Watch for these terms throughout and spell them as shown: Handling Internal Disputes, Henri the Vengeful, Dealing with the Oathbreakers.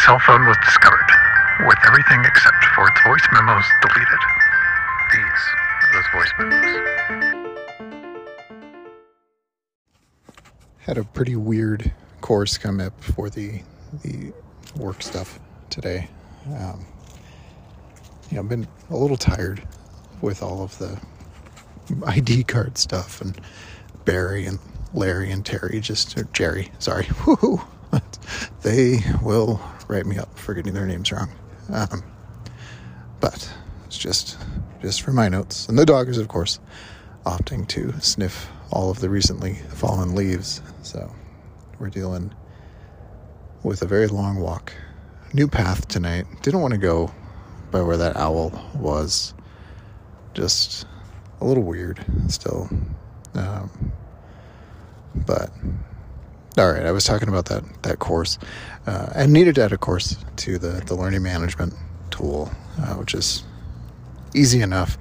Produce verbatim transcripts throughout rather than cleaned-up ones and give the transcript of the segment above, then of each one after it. The cell phone was discovered, with everything except for its voice memos deleted. These are those voice memos. Had a pretty weird course come up for the the work stuff today. Um, you know, I've been a little tired with all of the I D card stuff, and Barry and Larry and Terry just, or Jerry, sorry, woohoo, they will write me up for getting their names wrong. Um, but it's just, just for my notes. And the dog is, of course, opting to sniff all of the recently fallen leaves. So we're dealing with a very long walk. New path tonight. Didn't want to go by where that owl was. Just a little weird still. Um, but all right, I was talking about that that course. Uh, I needed to add a course to the, the learning management tool, uh, which is easy enough.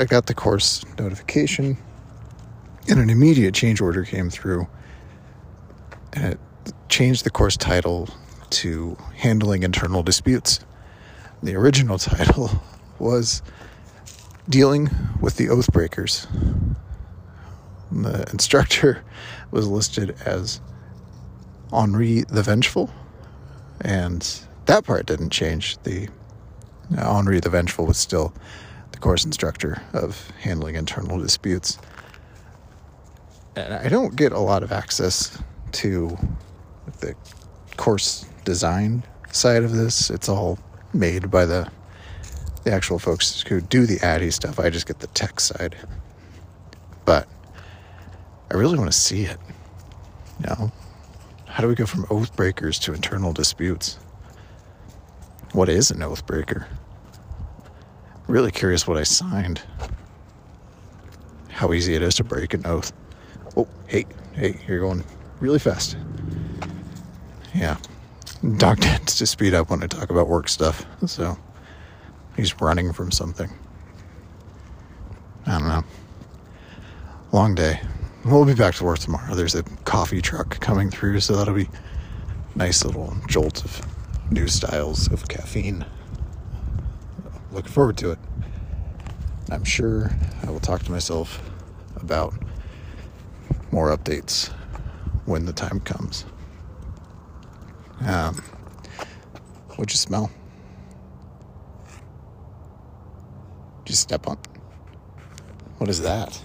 I got the course notification, and an immediate change order came through, and it changed the course title to Handling Internal Disputes. The original title was Dealing with the Oathbreakers. The instructor was listed as Henri the Vengeful, and that part didn't change. The uh, Henri the Vengeful was still the course instructor of Handling Internal Disputes. And I don't get a lot of access to the course design side of this. It's all made by the the actual folks who do the A D D I stuff. I just get the tech side. But I really want to see it. You know, how do we go from Oathbreakers to Internal Disputes? What is an Oathbreaker? Really curious what I signed. How easy it is to break an oath. Oh, hey, hey, you're going really fast. Yeah. Doc tends to speed up when I talk about work stuff, so he's running from something. I don't know. Long day. We'll be back to work tomorrow. There's a coffee truck coming through, so that'll be a nice little jolt of new styles of caffeine. Looking forward to it. I'm sure I will talk to myself about more updates when the time comes. Um, what'd you smell? Did you step on? What is that?